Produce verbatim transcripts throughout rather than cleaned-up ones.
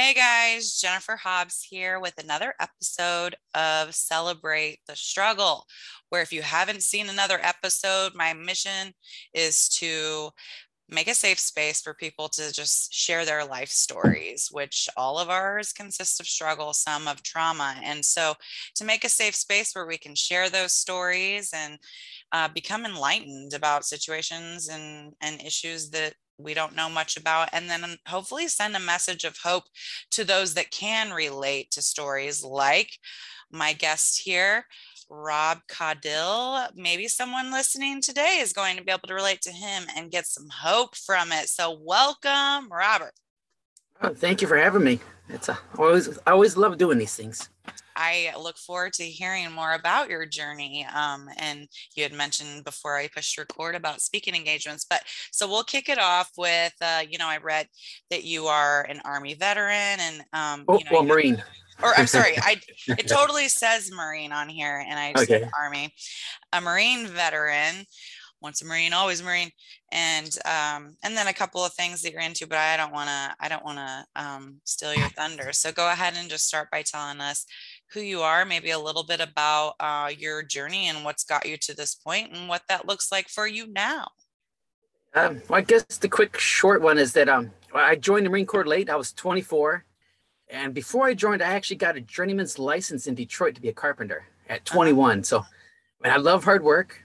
Hey guys, Jennifer Hobbs here with another episode of Celebrate the Struggle, where if you haven't seen another episode, my mission is to make a safe space for people to just share their life stories, which all of ours consists of struggle, some of trauma. And so to make a safe space where we can share those stories and uh, become enlightened about situations and, and issues that we don't know much about, and then hopefully send a message of hope to those that can relate to stories like my guest here, Rob Caudill. Maybe someone listening today is going to be able to relate to him and get some hope from it. So welcome, Robert. Oh, thank you for having me. It's a, I always, I always love doing these things. I look forward to hearing more about your journey. Um, and you had mentioned before I pushed record about speaking engagements, but so we'll kick it off with, uh, you know, I read that you are an Army veteran and, um, oh, you know, well, you Marine. Know, or I'm sorry, I, it totally says Marine on here and I just okay. said Army, a Marine veteran, once a Marine, always Marine. And, um, and then a couple of things that you're into, but I don't want to, I don't want to, um, steal your thunder. So go ahead and just start by telling us who you are, maybe a little bit about, uh, your journey and what's got you to this point and what that looks like for you now. Um, well, I guess the quick short one is that, um, I joined the Marine Corps late. I was twenty-four. And before I joined, I actually got a journeyman's license in Detroit to be a carpenter at twenty-one. So I love hard work.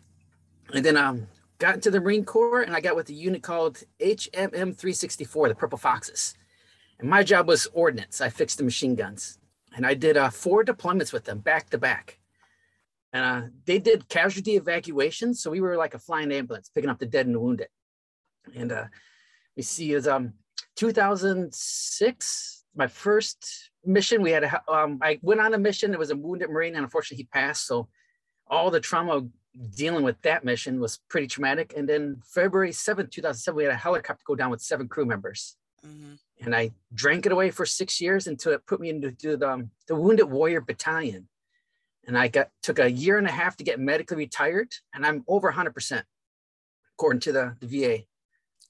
And then um, got into the Marine Corps and I got with a unit called H M M three sixty-four, the Purple Foxes. And my job was ordnance. I fixed the machine guns. And I did uh, four deployments with them back to back. And uh, they did casualty evacuations. So we were like a flying ambulance, picking up the dead and the wounded. And uh, we see as um, two thousand six, my first mission, we had, a, um, I went on a mission. It was a wounded Marine, and unfortunately he passed. So all the trauma dealing with that mission was pretty traumatic. And then February seventh, two thousand seven, we had a helicopter go down with seven crew members. Mm-hmm. And I drank it away for six years until it put me into the, um, the Wounded Warrior Battalion. And I got took a year and a half to get medically retired, and I'm over one hundred percent, according to the, the V A.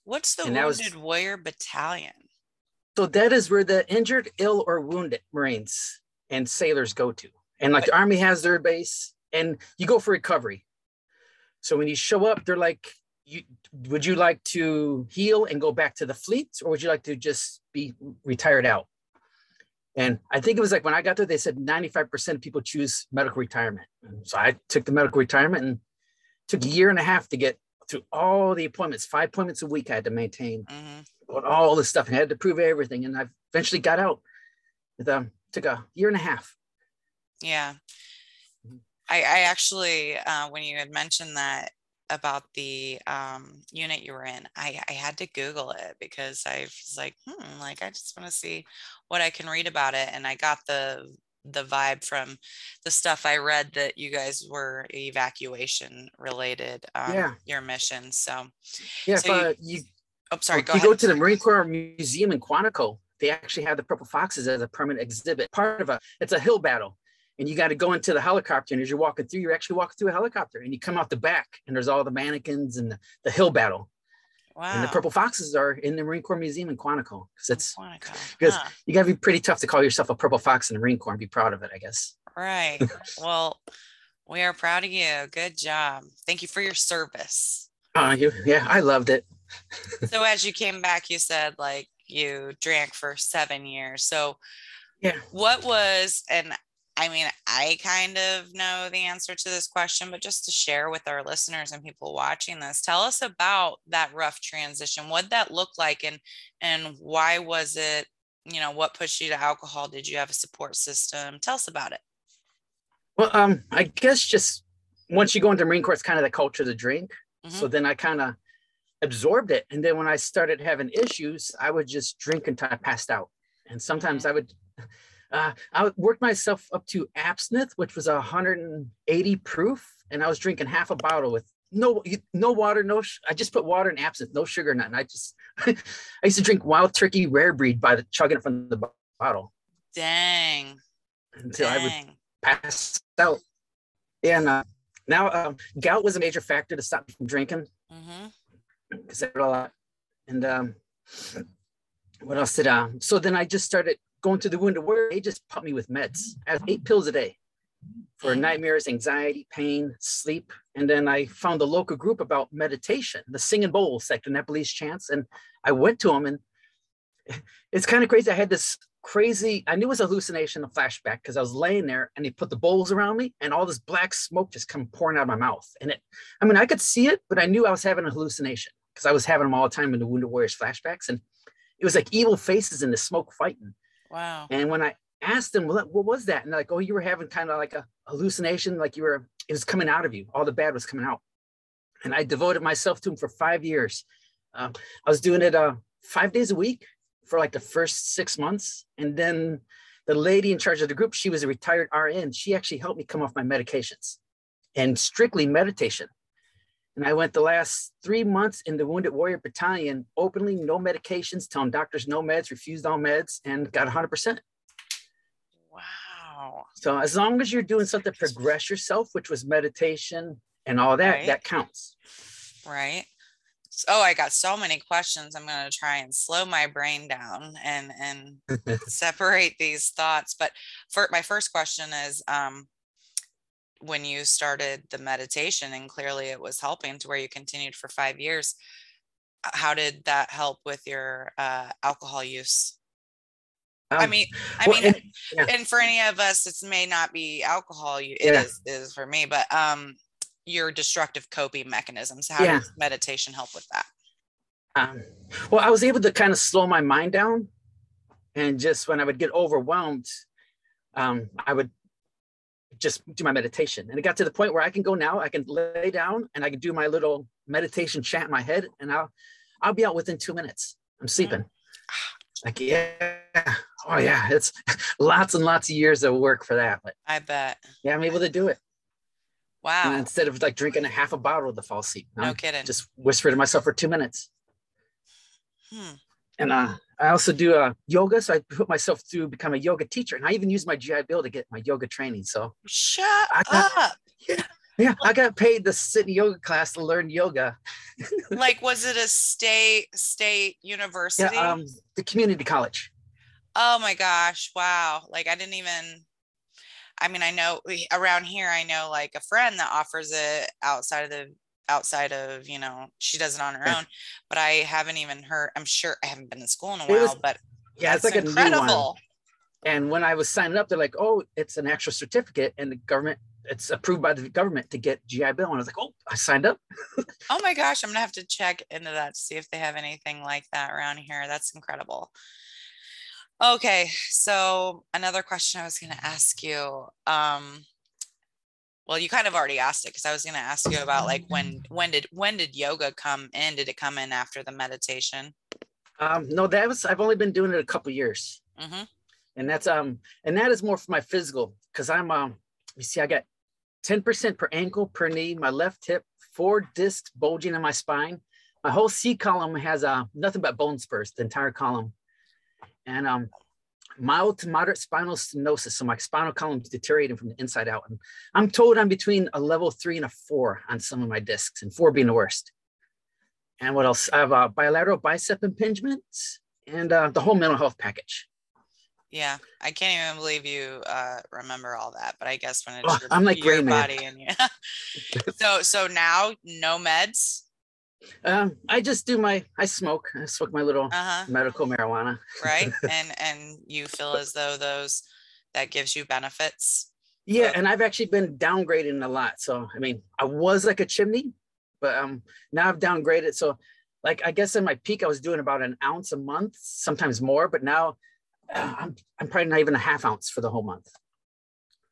What's the and Wounded was, Warrior Battalion? So that is where the injured, ill, or wounded Marines and sailors go to. And like the Army has their base and you go for recovery. So when you show up, they're like, you, would you like to heal and go back to the fleet? Or would you like to just be retired out? And I think it was like when I got there, they said ninety-five percent of people choose medical retirement. And so I took the medical retirement and took a year and a half to get through all the appointments, five appointments a week I had to maintain. Mm-hmm. All this stuff and I had to prove everything, and I eventually got out with um took a year and a half. Yeah, I, I actually uh when you had mentioned that about the um unit you were in, I, I had to Google it because I was like hmm like I just want to see what I can read about it, and I got the the vibe from the stuff I read that you guys were evacuation related, um yeah. your mission. So yeah, so if, uh, you, you Oh, sorry, go if you ahead. Go to the Marine Corps Museum in Quantico, they actually have the Purple Foxes as a permanent exhibit. Part of a, it's a hill battle. And you got to go into the helicopter. And as you're walking through, you're actually walking through a helicopter. And you come out the back, and there's all the mannequins and the, the hill battle. Wow. And the Purple Foxes are in the Marine Corps Museum in Quantico. Because it's Quantico. Because huh. you got to be pretty tough to call yourself a Purple Fox in the Marine Corps and be proud of it, I guess. Right. Well, we are proud of you. Good job. Thank you for your service. Uh, you, yeah, I loved it. So as you came back, you said like you drank for seven years. So yeah, what was, and I mean, I kind of know the answer to this question, but just to share with our listeners and people watching this, tell us about that rough transition. What that looked like, and, and why was it, you know, what pushed you to alcohol? Did you have a support system? Tell us about it. Well, um, I guess just once you go into Marine Corps, it's kind of the culture of the drink. Mm-hmm. So then I kind of absorbed it, and then when I started having issues, I would just drink until I passed out. And sometimes I would uh I would work myself up to absinthe, which was one hundred eighty proof, and I was drinking half a bottle with no no water, no I just put water and absinthe, no sugar, nothing. I just I used to drink Wild Turkey Rare Breed by the chugging it from the bottle. Dang. Until Dang. I would pass out. And uh, now um, gout was a major factor to stop me from drinking. Mm-hmm. Because I read a lot. And um, what else did I? So then I just started going to the Wounded Warrior, they just pumped me with meds. I had eight pills a day for nightmares, anxiety, pain, sleep. And then I found a local group about meditation, the Singing Bowl sect, the Nepalese chants. And I went to them, and it's kind of crazy. I had this crazy, I knew it was a hallucination, a flashback, because I was laying there and they put the bowls around me and all this black smoke just come pouring out of my mouth. And it, I mean, I could see it, but I knew I was having a hallucination because I was having them all the time in the Wounded Warriors flashbacks. And it was like evil faces in the smoke fighting. Wow. And when I asked them, well, what was that? And they're like, oh, you were having kind of like a hallucination, like you were, it was coming out of you. All the bad was coming out. And I devoted myself to them for five years. Uh, I was doing it uh, five days a week for like the first six months. And then the lady in charge of the group, she was a retired R N. She actually helped me come off my medications and strictly meditation. And I went the last three months in the Wounded Warrior Battalion, openly, no medications, telling doctors no meds, refused all meds, and got one hundred percent. Wow. So as long as you're doing something to progress yourself, which was meditation and all that, right. that counts. Right. Oh, I got so many questions. I'm going to try and slow my brain down and, and separate these thoughts. But for my first question is, um, when you started the meditation, and clearly it was helping to where you continued for five years, how did that help with your uh, alcohol use? Um, I mean, I well, mean, and, yeah. and for any of us, it may not be alcohol. You, it yeah. is, is for me, but um, your destructive coping mechanisms. How yeah. does meditation help with that? Um, well, I was able to kind of slow my mind down, and just when I would get overwhelmed, um, I would just do my meditation. And it got to the point where I can go now, I can lay down and I can do my little meditation chat in my head, and I'll, I'll be out within two minutes. I'm sleeping. Mm-hmm. Like, yeah. Oh yeah. It's lots and lots of years of work for that. But I bet. Yeah. I'm able to do it. Wow. And instead of like drinking a half a bottle to fall asleep. No I'm kidding. Just whisper to myself for two minutes. Hmm. And uh, I also do uh, yoga. So I put myself through become a yoga teacher. And I even use my G I Bill to get my yoga training. So shut I got, up. Yeah, yeah, I got paid to sit in yoga class to learn yoga. Like, was it a state state university? Yeah, um, the community college. Oh, my gosh. Wow. Like, I didn't even. I mean, I know around here, I know like a friend that offers it outside of the outside of, you know, she does it on her own, but I haven't even heard, I'm sure I haven't been in school in a while, was, but yeah, it's like incredible. A new one. And when I was signing up, they're like, oh, it's an actual certificate and the government, it's approved by the government to get G I Bill. And I was like, oh, I signed up. Oh my gosh. I'm going to have to check into that to see if they have anything like that around here. That's incredible. Okay. So another question I was going to ask you, um, well, you kind of already asked it because I was going to ask you about like when when did when did yoga come in? Did it come in after the meditation? Um, no, that was I've only been doing it a couple of years, mm-hmm. and that's um and that is more for my physical because I'm um you see I got ten percent per ankle, per knee, my left hip, four discs bulging in my spine, my whole C column has uh nothing but bone spurs, the entire column, and um. mild to moderate spinal stenosis. So my spinal column's deteriorating from the inside out. And I'm told I'm between a level three and a four on some of my discs, and four being the worst. And what else? I have a bilateral bicep impingement and uh, the whole mental health package. Yeah. I can't even believe you uh, remember all that, but I guess when it's oh, your, I'm like your body man. And yeah. so, so now no meds. Um, I just do my, I smoke, I smoke my little uh-huh. medical marijuana. Right. And, and you feel as though those, that gives you benefits. Yeah. Of- and I've actually been downgrading a lot. So, I mean, I was like a chimney, but, um, now I've downgraded. So like, I guess in my peak, I was doing about an ounce a month, sometimes more, but now uh, I'm, I'm probably not even a half ounce for the whole month.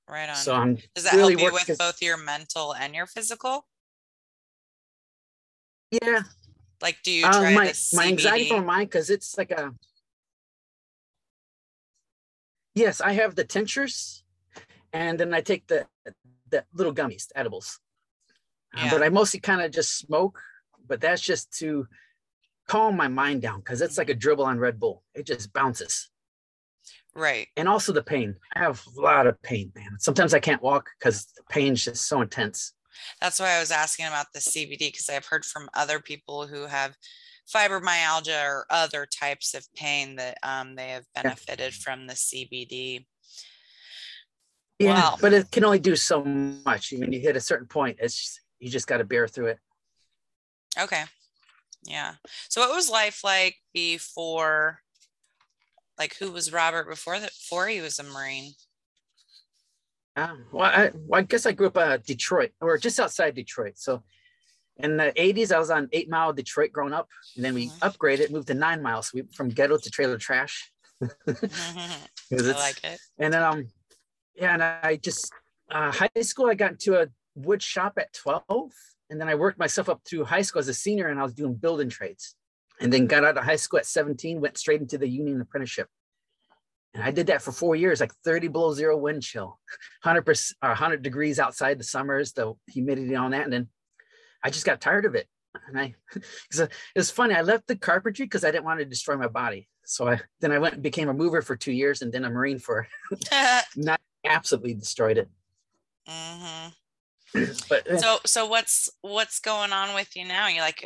Right on. So I'm Does that really help you with cause... both your mental and your physical? Yeah. Like, do you try um, my, my anxiety for mine? Cause it's like a, yes, I have the tinctures and then I take the, the little gummies, the edibles, yeah. um, but I mostly kind of just smoke, but that's just to calm my mind down. Cause it's like a dribble on Red Bull. It just bounces. Right. And also the pain. I have a lot of pain, man. Sometimes I can't walk cause the pain's just so intense. That's why I was asking about the C B D, because I've heard from other people who have fibromyalgia or other types of pain that um, they have benefited yeah. from the C B D. Yeah, wow. But it can only do so much. I mean, you hit a certain point, it's just, you just got to bear through it. Okay. Yeah. So what was life like before, like who was Robert before that, before he was a Marine? Um, well, I, well, I guess I grew up in uh, Detroit, or just outside Detroit. So in the eighties, I was on Eight Mile Detroit growing up, and then we mm-hmm. upgraded, moved to Nine Mile. So we from ghetto to trailer trash. Mm-hmm. I like it. And then, um, yeah, and I just, uh, high school, I got into a wood shop at twelve. And then I worked myself up through high school as a senior, and I was doing building trades. And then got out of high school at seventeen, went straight into the union apprenticeship. And I did that for four years, like thirty below zero wind chill, one hundred percent, or one hundred degrees outside the summers, the humidity on that. And then I just got tired of it. And I, so it was funny. I left the carpentry because I didn't want to destroy my body. So I, then I went and became a mover for two years and then a Marine for not absolutely destroyed it. Mm-hmm. But, so, so what's, what's going on with you now? You're like,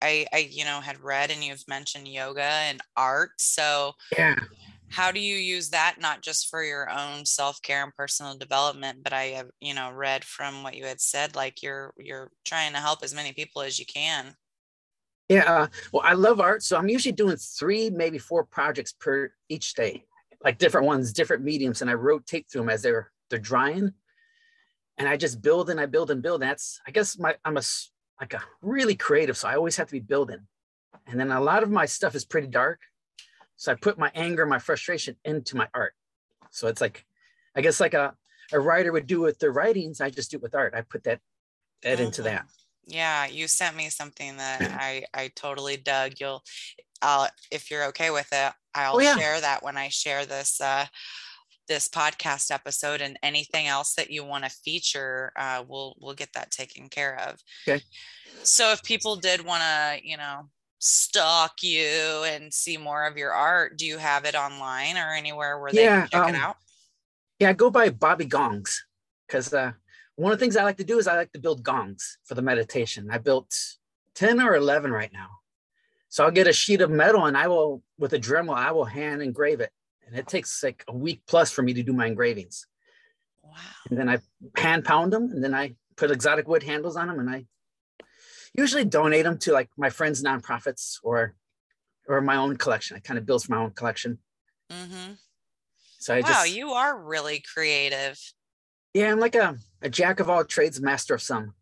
I, I, you know, had read and you've mentioned yoga and art. So yeah. How do you use that, not just for your own self-care and personal development, but I have, you know, read from what you had said, like you're, you're trying to help as many people as you can. Yeah. Uh, well, I love art. So I'm usually doing three, maybe four projects per each day, like different ones, different mediums. And I rotate through them as they're, they're drying. And I just build and I build and build. And that's, I guess my, I'm a, like a really creative. So I always have to be building. And then a lot of my stuff is pretty dark. So I put my anger, my frustration into my art. So it's like, I guess like a, a writer would do with their writings. I just do it with art. I put that, that mm-hmm. into that. Yeah. You sent me something that I, I totally dug. You'll, I'll, if you're okay with it, I'll oh, yeah. share that when I share this, uh, this podcast episode, and anything else that you want to feature, uh, we'll, we'll get that taken care of. Okay. So if people did want to, you know, stalk you and see more of your art, do you have it online or anywhere where they yeah, can check um, it out? Yeah, I go by Bobby Gongs, because uh, one of the things I like to do is I like to build gongs for the meditation. I built ten or eleven right now. So I'll get a sheet of metal and I will, with a Dremel, I will hand engrave it. And it takes like a week plus for me to do my engravings. Wow. And then I hand pound them, and then I put exotic wood handles on them, and I usually donate them to like my friends' nonprofits or or my own collection. I kind of build for my own collection. Mm-hmm. So I wow, just, you are really creative. Yeah, I'm like a, a jack of all trades, master of some.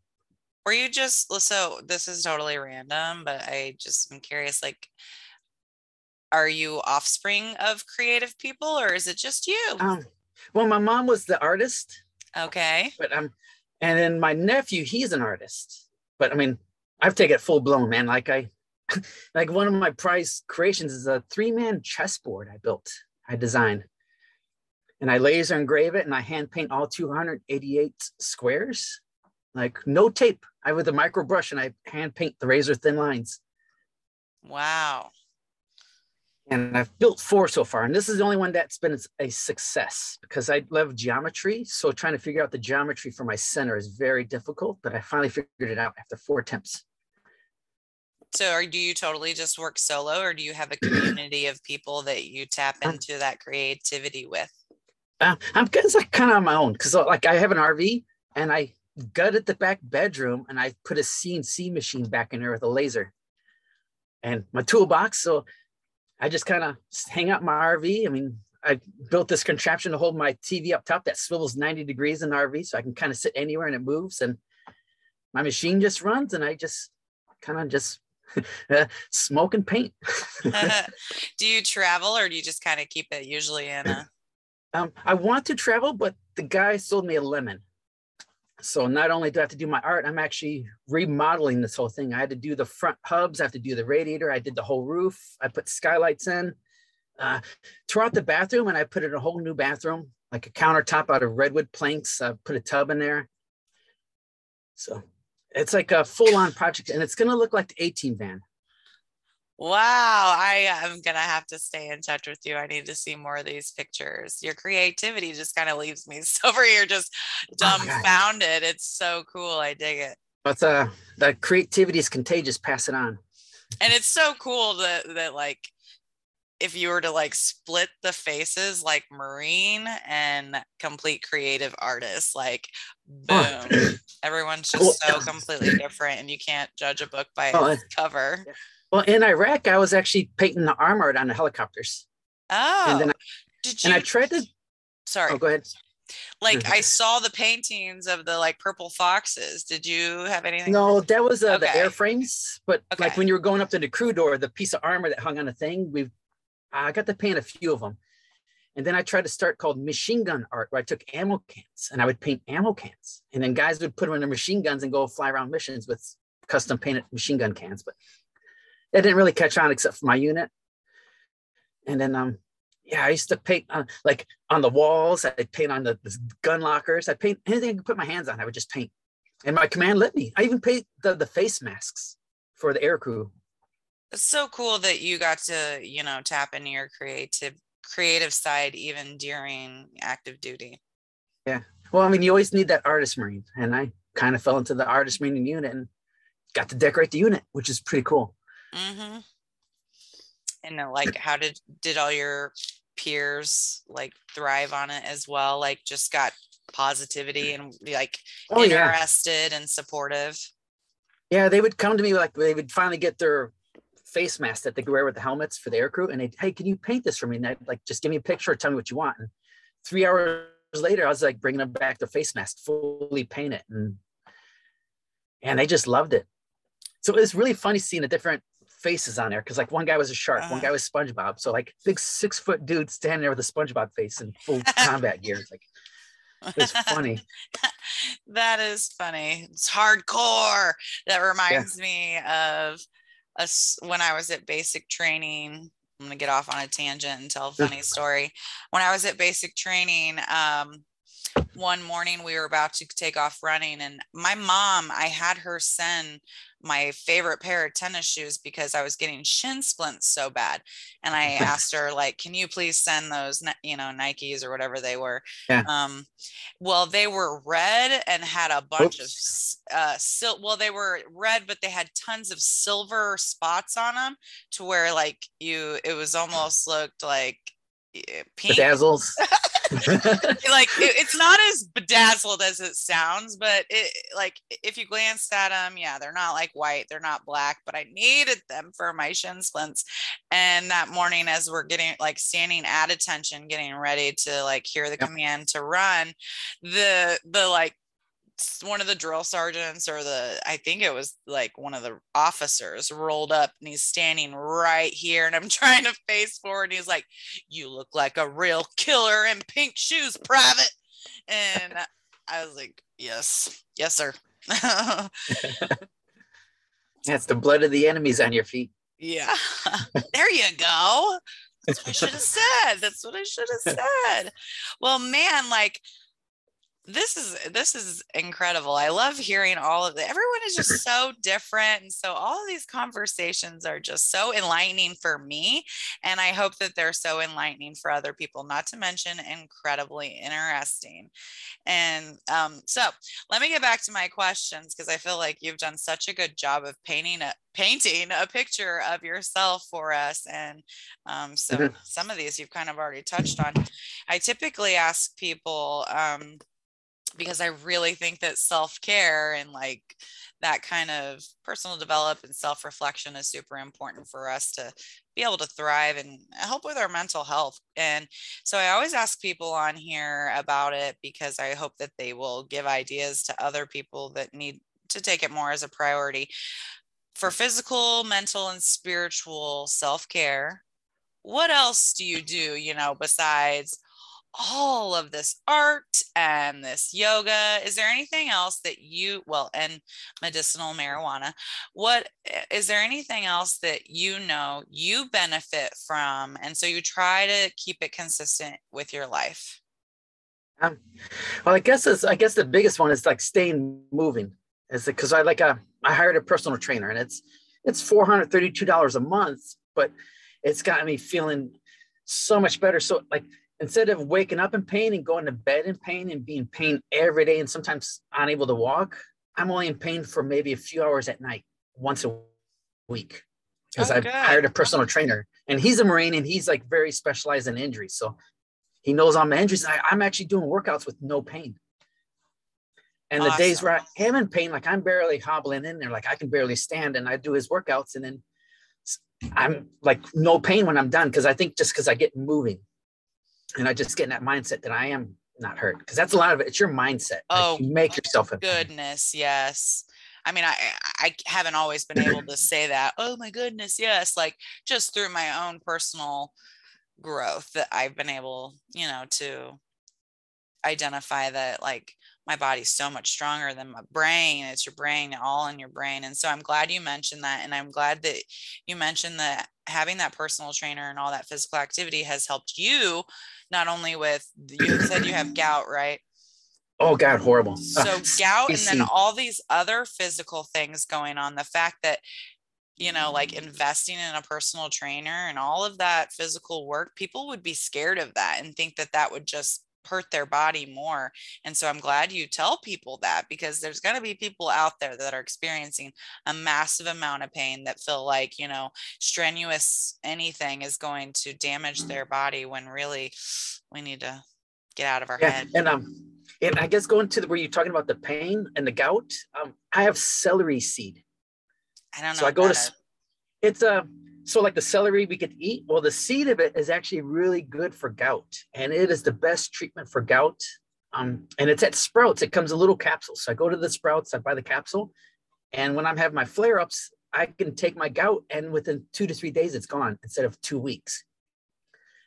Were you just, so this is totally random, but I just am curious, like, are you offspring of creative people, or is it just you? Um, well, my mom was the artist. Okay. But um, and then my nephew, he's an artist. But I mean, I've taken it full blown, man. Like I, like one of my prized creations is a three man chessboard I built, I designed, and I laser engrave it and I hand paint all two hundred eighty-eight squares, like no tape. I with a micro brush and I hand paint the razor thin lines. Wow. And I've built four so far, and this is the only one that's been a success because I love geometry. So trying to figure out the geometry for my center is very difficult, but I finally figured it out after four attempts. So are, do you totally just work solo, or do you have a community of people that you tap into that creativity with? Uh, I'm kind of on my own because like I have an R V, and I gutted the back bedroom and I put a C N C machine back in there with a laser and my toolbox. So I just kind of hang out in my R V. I mean, I built this contraption to hold my T V up top that swivels ninety degrees in the R V, so I can kind of sit anywhere and it moves. And my machine just runs, and I just kind of just smoke and paint. Do you travel, or do you just kind of keep it usually in a? Um, I want to travel, but the guy sold me a lemon. So not only do I have to do my art, I'm actually remodeling this whole thing. I had to do the front hubs. I have to do the radiator. I did the whole roof. I put skylights in, uh, tore out the bathroom, and I put in a whole new bathroom, like a countertop out of redwood planks. I put a tub in there. So it's like a full-on project, and it's going to look like the A-Team van. Wow, I am going to have to stay in touch with you. I need to see more of these pictures. Your creativity just kind of leaves me over here just dumbfounded. Oh, it's so cool. I dig it. But uh, the creativity is contagious. Pass it on. And it's so cool that, that like, if you were to like split the faces, like Marine and complete creative artists, like boom, oh. everyone's just so completely different, and you can't judge a book by oh, its cover. Well, in Iraq, I was actually painting the armor on the helicopters. Oh, and then I, did you? And I tried to. Sorry. Oh, go ahead. Like I saw the paintings of the like Purple Foxes. Did you have anything? No, that was uh, okay. the airframes. But okay. like when you were going up to the crew door, the piece of armor that hung on a thing, we've. I got to paint a few of them. And then I tried to start called machine gun art, where I took ammo cans and I would paint ammo cans. And then guys would put them in their machine guns and go fly around missions with custom painted machine gun cans. But that didn't really catch on except for my unit. And then, um, yeah, I used to paint on, like on the walls. I'd paint on the, the gun lockers. I'd paint anything I could put my hands on. I would just paint. And my command let me. I even paint the, the face masks for the air crew. It's so cool that you got to, you know, tap into your creative creative side even during active duty. Yeah. Well, I mean, you always need that artist Marine. And I kind of fell into the artist Marine unit and got to decorate the unit, which is pretty cool. Mm-hmm. And like, how did, did all your peers like thrive on it as well? Like just got positivity and like oh, interested yeah. and supportive. Yeah. They would come to me like they would finally get their face mask that they could wear with the helmets for the air crew, and they, hey, can you paint this for me? And I'd like, just give me a picture or tell me what you want. And three hours later, I was like bringing them back their face mask, fully painted, and and they just loved it. So it was really funny seeing the different faces on there, because like one guy was a shark, one guy was SpongeBob. So like big six foot dude standing there with a SpongeBob face and full combat gear. It's like, it's funny. That is funny. It's hardcore. That reminds yeah. me of us when I was at basic training. I'm gonna get off on a tangent and tell a funny story. When I was at basic training, um one morning we were about to take off running, and my mom, I had her send my favorite pair of tennis shoes because I was getting shin splints so bad. And I asked her, like, can you please send those, you know, Nikes or whatever they were. Yeah. Um, well, they were red and had a bunch Oops. of, uh, sil- well, they were red, but they had tons of silver spots on them to where like you, it was almost looked like pink. Bedazzles. Like it, it's not as bedazzled as it sounds, but it, like if you glanced at them, yeah, they're not like white, they're not black, but I needed them for my shin splints. And that morning, as we're getting like standing at attention, getting ready to like hear the yep. command to run, the the like one of the drill sergeants or the, I think it was like one of the officers rolled up, and he's standing right here, and I'm trying to face forward, and he's like, you look like a real killer in pink shoes, private. And I was like, yes, yes, sir. That's the blood of the enemies on your feet. Yeah. There you go. That's what I should have said. That's what I should have said. Well, man, like, This is this is incredible. I love hearing all of it. Everyone is just so different. And so all of these conversations are just so enlightening for me. And I hope that they're so enlightening for other people, not to mention incredibly interesting. And um, so let me get back to my questions, because I feel like you've done such a good job of painting a, painting a picture of yourself for us. And um, so mm-hmm. some of these you've kind of already touched on. I typically ask people, um, because I really think that self-care and like that kind of personal development and self-reflection is super important for us to be able to thrive and help with our mental health. And so I always ask people on here about it, because I hope that they will give ideas to other people that need to take it more as a priority. For physical, mental, and spiritual self-care, what else do you do, you know, besides all of this art and this yoga? Is there anything else that you, well, and medicinal marijuana, what, is there anything else that you know you benefit from, and so you try to keep it consistent with your life? Um, well, I guess it's, I guess the biggest one is like staying moving. Is because I like a, I hired a personal trainer, and it's, it's four hundred thirty-two dollars a month, but it's got me feeling so much better. So like, instead of waking up in pain and going to bed in pain and being in pain every day and sometimes unable to walk, I'm only in pain for maybe a few hours at night, once a week. because oh, I've God. hired a personal trainer, and he's a Marine, and he's like very specialized in injuries. So he knows all my injuries. I, I'm actually doing workouts with no pain. And awesome. the days where I am in pain, like I'm barely hobbling in there, like I can barely stand, and I do his workouts, and then I'm like no pain when I'm done, because I think just because I get moving, and I just get in that mindset that I am not hurt, because that's a lot of it. It's your mindset. Oh, like you make yourself a goodness. Pain. Yes. I mean, I, I haven't always been able to say that. Oh my goodness. Yes. Like just through my own personal growth that I've been able, you know, to identify that like my body's so much stronger than my brain. It's your brain, all in your brain. And so I'm glad you mentioned that. And I'm glad that you mentioned that having that personal trainer and all that physical activity has helped you, not only with, you said you have gout, right? Oh God, horrible. So gout and then all these other physical things going on. The fact that, you know, like investing in a personal trainer and all of that physical work, people would be scared of that and think that that would just hurt their body more. And so I'm glad you tell people that, because there's going to be people out there that are experiencing a massive amount of pain that feel like, you know, strenuous anything is going to damage their body, when really we need to get out of our yeah, head. And um, and I guess going to the, where you're talking about the pain and the gout, um, I have celery seed. I don't know. So I go to, is. it's a, so like the celery we could eat, well, the seed of it is actually really good for gout, and it is the best treatment for gout. Um, and it's at Sprouts. It comes in little capsules. So I go to the Sprouts, I buy the capsule. And when I'm having my flare-ups, I can take my gout, and within two to three days, it's gone instead of two weeks.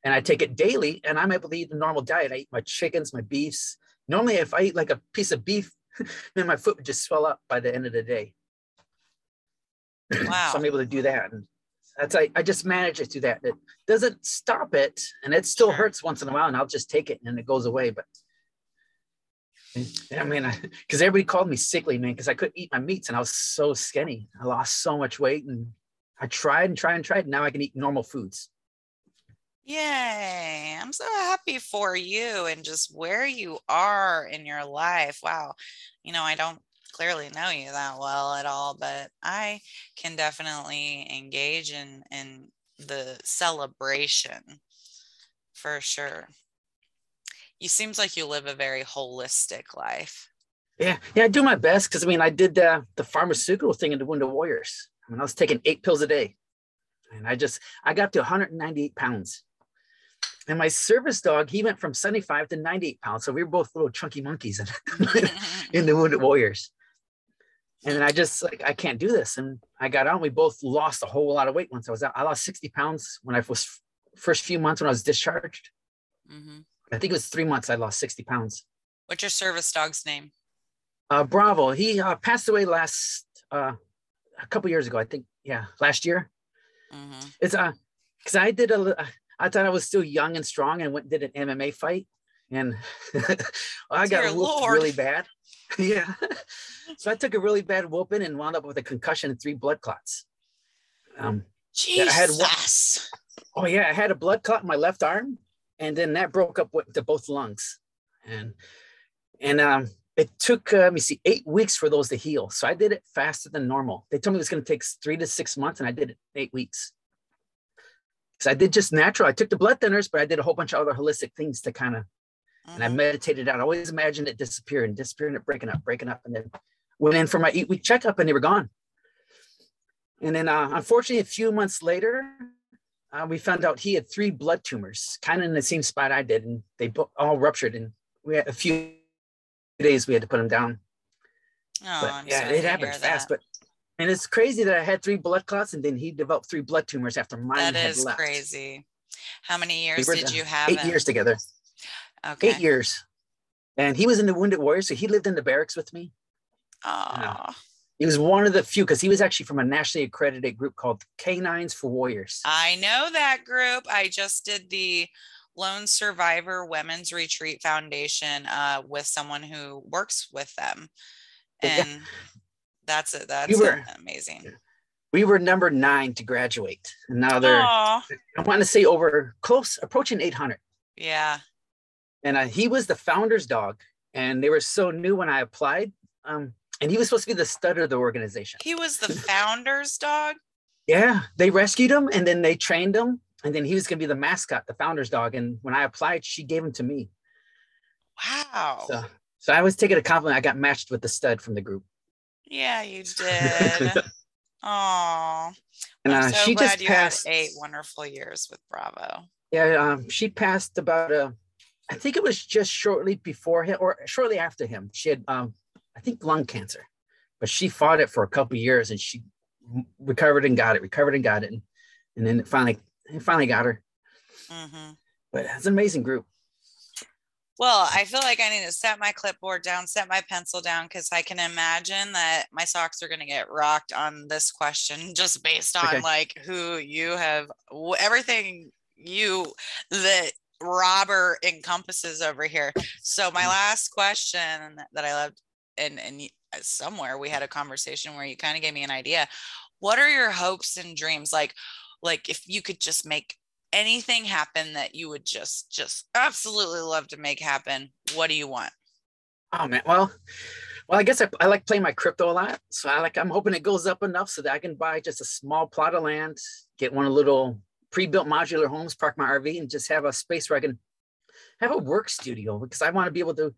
And I take it daily, and I'm able to eat the normal diet. I eat my chickens, my beefs. Normally, if I eat like a piece of beef, then my foot would just swell up by the end of the day. Wow. So I'm able to do that. And that's, I, I just manage it through that. It doesn't stop it, and it still sure. hurts once in a while, and I'll just take it, and it goes away. But I mean, because everybody called me sickly, man, because I couldn't eat my meats, and I was so skinny. I lost so much weight, and I tried and tried and tried, and now I can eat normal foods. Yay. I'm so happy for you and just where you are in your life. Wow. You know, I don't clearly know you that well at all, but I can definitely engage in, in the celebration for sure. You seems like you live a very holistic life. Yeah. Yeah. I do my best. Cause I mean, I did the, the pharmaceutical thing in the Wounded Warriors. I mean, I was taking eight pills a day, and I just, I got to one hundred ninety-eight pounds. And my service dog, he went from seventy-five to ninety-eight pounds. So we were both little chunky monkeys in, in the Wounded Warriors. And then I just like, I can't do this. And I got out, we both lost a whole lot of weight once I was out. I lost sixty pounds when I was first few months when I was discharged. Mm-hmm. I think it was three months I lost sixty pounds. What's your service dog's name? Uh, Bravo. He uh, passed away last, uh, a couple years ago, I think. Yeah, last year. Mm-hmm. It's uh, because I did a, a I thought I was still young and strong, and went and did an M M A fight, and I got whooped really bad. Yeah. So I took a really bad whooping and wound up with a concussion and three blood clots. Um, Jesus. I had one, oh yeah. I had a blood clot in my left arm, and then that broke up with the both lungs. And, and um, it took, uh, let me see, eight weeks for those to heal. So I did it faster than normal. They told me it was going to take three to six months, and I did it in eight weeks. Because I did just natural. I took the blood thinners, but I did a whole bunch of other holistic things to kind of, mm-hmm. and I meditated out. I always imagined it disappear and disappear and it breaking up, breaking up. And then went in for my eight week checkup, and they were gone. And then uh, unfortunately, a few months later, uh, we found out he had three blood tumors, kind of in the same spot I did. And they all ruptured. And we had a few days we had to put him down. Oh, but, I'm yeah, it happened fast, but. And it's crazy that I had three blood clots, and then he developed three blood tumors after mine had left. That is crazy. How many years did you have? Eight years together. Okay. Eight years. And he was in the Wounded Warriors, so he lived in the barracks with me. Oh. He was one of the few, because he was actually from a nationally accredited group called Canines for Warriors. I know that group. I just did the Lone Survivor Women's Retreat Foundation uh, with someone who works with them. And... Yeah. That's it. That's we were, amazing. We were number nine to graduate. And now they're, aww. I want to say over close, approaching eight hundred. Yeah. And uh, he was the founder's dog. And they were so new when I applied. Um, and he was supposed to be the stud of the organization. He was the founder's dog? Yeah, they rescued him and then they trained him. And then he was going to be the mascot, the founder's dog. And when I applied, she gave him to me. Wow. So, so I always take it a compliment. I got matched with the stud from the group. Yeah, you did. Aw. And uh, I'm so she glad just you passed, had eight wonderful years with Bravo. Yeah, um, she passed about, uh, I think it was just shortly before him or shortly after him. She had, um, I think, lung cancer, but she fought it for a couple of years and she recovered and got it, recovered and got it. And, and then it finally... I finally got her. Mm-hmm. But it's an amazing group. Well, I feel like I need to set my clipboard down, set my pencil down, because I can imagine that my socks are going to get rocked on this question just based on okay. like who you have, everything you that Robert encompasses over here. So my last question that I loved, and, and somewhere we had a conversation where you kind of gave me an idea. What are your hopes and dreams? Like, Like if you could just make anything happen that you would just, just absolutely love to make happen, what do you want? Oh man, well, well, I guess I, I like playing my crypto a lot. So I like, I'm hoping it goes up enough so that I can buy just a small plot of land, get one of the little pre-built modular homes, park my R V and just have a space where I can have a work studio because I want to be able to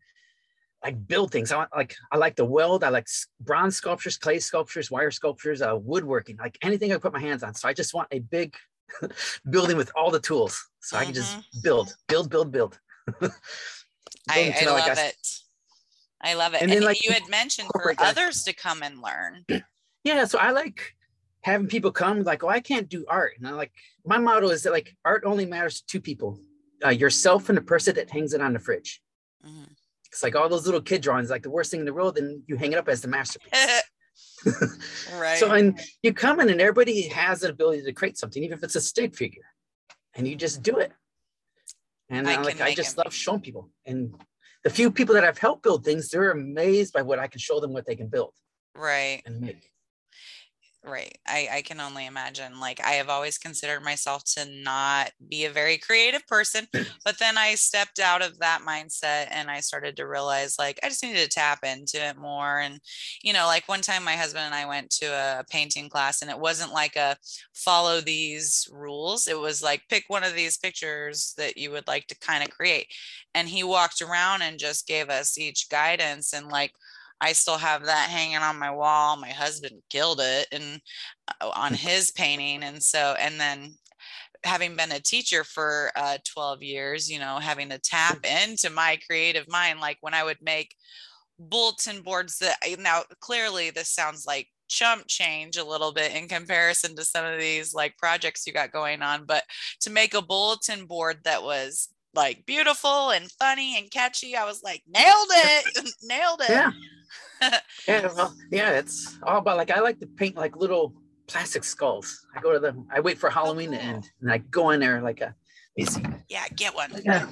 like build things. I want, like, I like to weld. I like bronze sculptures, clay sculptures, wire sculptures, uh, woodworking, like anything I can put my hands on. So I just want a big building with all the tools so mm-hmm. I can just build, build, build, build. build I, I love like I, it. I love it. And, and then, like, you had mentioned for others to come and learn. Yeah. So I like having people come like, oh, I can't do art. And I like, my motto is that like art only matters to two people, uh, yourself and the person that hangs it on the fridge. Mm-hmm. It's like all those little kid drawings, like the worst thing in the world, and you hang it up as the masterpiece. Right. So, and you come in and everybody has an ability to create something, even if it's a stick figure, and you just do it. And I, I like, I just love showing people. And the few people that I've helped build things, they're amazed by what I can show them, what they can build. Right. And make. Right. I, I can only imagine. Like, I have always considered myself to not be a very creative person, but then I stepped out of that mindset and I started to realize like, I just needed to tap into it more. And, you know, like one time my husband and I went to a painting class and it wasn't like a follow these rules. It was like, pick one of these pictures that you would like to kind of create. And he walked around and just gave us each guidance and like, I still have that hanging on my wall. My husband killed it and uh, on his painting. And so, and then having been a teacher for uh, twelve years, you know, having to tap into my creative mind, like when I would make bulletin boards that I, now clearly this sounds like chump change a little bit in comparison to some of these like projects you got going on, but to make a bulletin board that was like beautiful and funny and catchy, I was like, nailed it, nailed it. Yeah. Yeah, well, yeah, it's all about like I like to paint like little plastic skulls. I go to the I wait for Halloween to end and I go in there like a busy. Yeah, get one. Yeah,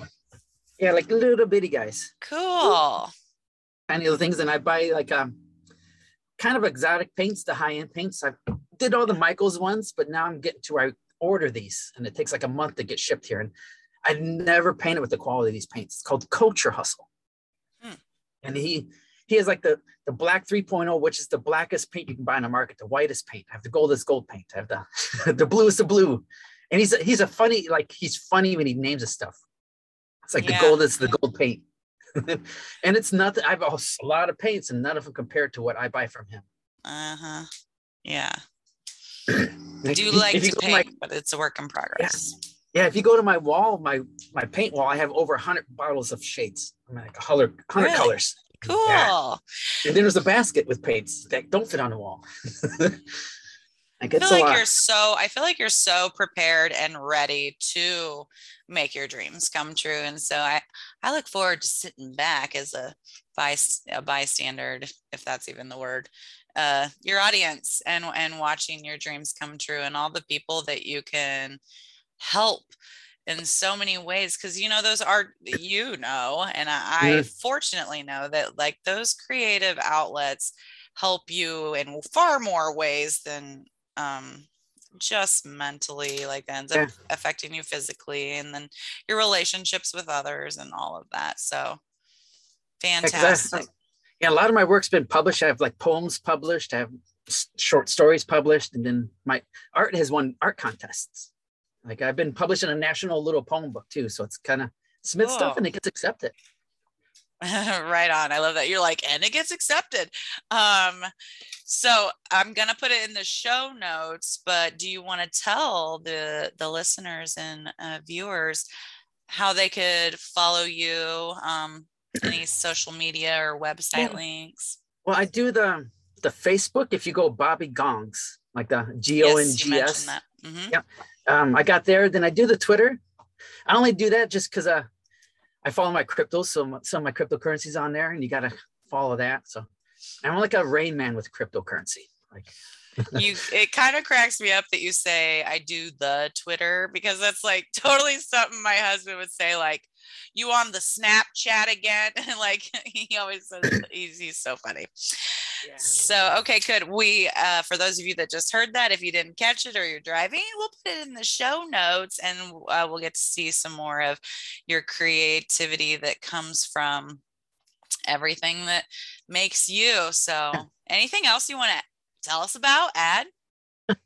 yeah, like little bitty guys. Cool. Tiny little things, and I buy like um kind of exotic paints, the high-end paints. I did all the Michaels ones, but now I'm getting to where I order these and it takes like a month to get shipped here. And I've never painted with the quality of these paints. It's called Culture Hustle. Hmm. And he He has like the, the Black three point oh, which is the blackest paint you can buy in the market, the whitest paint. I have the goldest gold paint. I have the, the bluest of blue. And he's a, he's a funny, like he's funny when he names his stuff. It's like yeah. the gold is the gold paint. And it's nothing. I have a lot of paints and none of them compared to what I buy from him. Uh-huh. Yeah. I do like to paint, like, but it's a work in progress. Yeah. Yeah, if you go to my wall, my my paint wall, I have over one hundred bottles of shades. I mean, like one hundred, one hundred really? Colors. Cool. Yeah. And then there's a basket with paints that don't fit on the wall. I, I feel like lot. you're so. I feel like you're so prepared and ready to make your dreams come true, and so I, I look forward to sitting back as a by a bystander, if that's even the word, uh, your audience, and and watching your dreams come true, and all the people that you can help in so many ways, because you know those are you know and I, yeah. I fortunately know that like those creative outlets help you in far more ways than um just mentally, like that ends yeah. up affecting you physically and then your relationships with others and all of that. So fantastic. Yeah, I, I, yeah a lot of my work's been published. I have like poems published. I have short stories published, and then my art has won art contests. Like I've been publishing a national little poem book too. So it's kind of submit oh. stuff and it gets accepted. Right on. I love that. You're like, and it gets accepted. Um, so I'm going to put it in the show notes, but do you want to tell the, the listeners and uh, viewers how they could follow you? Um, any social media or website yeah. links? Well, I do the, the Facebook. If you go Bobby Gongs, like the G O N G S. Yes, mm-hmm. Yeah. Um, I got there. Then I do the Twitter. I only do that just because I, I follow my crypto. So some of my cryptocurrencies on there, and you got to follow that. So I'm like a Rain Man with cryptocurrency. Like you, it kind of cracks me up that you say I do the Twitter, because that's like totally something my husband would say. Like, you on the Snapchat again? Like he always says, he's, he's so funny. Yeah. So, okay, good. We, uh, for those of you that just heard that, if you didn't catch it or you're driving, we'll put it in the show notes, and uh, we'll get to see some more of your creativity that comes from everything that makes you. So anything else you want to tell us about, add?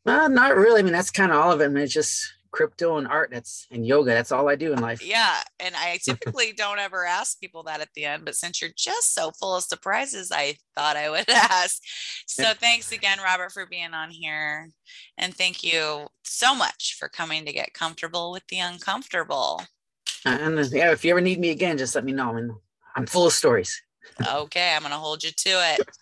Uh, not really. I mean, that's kind of all of it. I mean, it's just crypto and art, that's and yoga. That's all I do in life. Yeah. And I typically don't ever ask people that at the end, but since you're just so full of surprises, I thought I would ask. So yeah. Thanks again, Robert, for being on here. And thank you so much for coming to get comfortable with the uncomfortable. And yeah, if you ever need me again, just let me know. I mean, I'm full of stories. Okay. I'm going to hold you to it.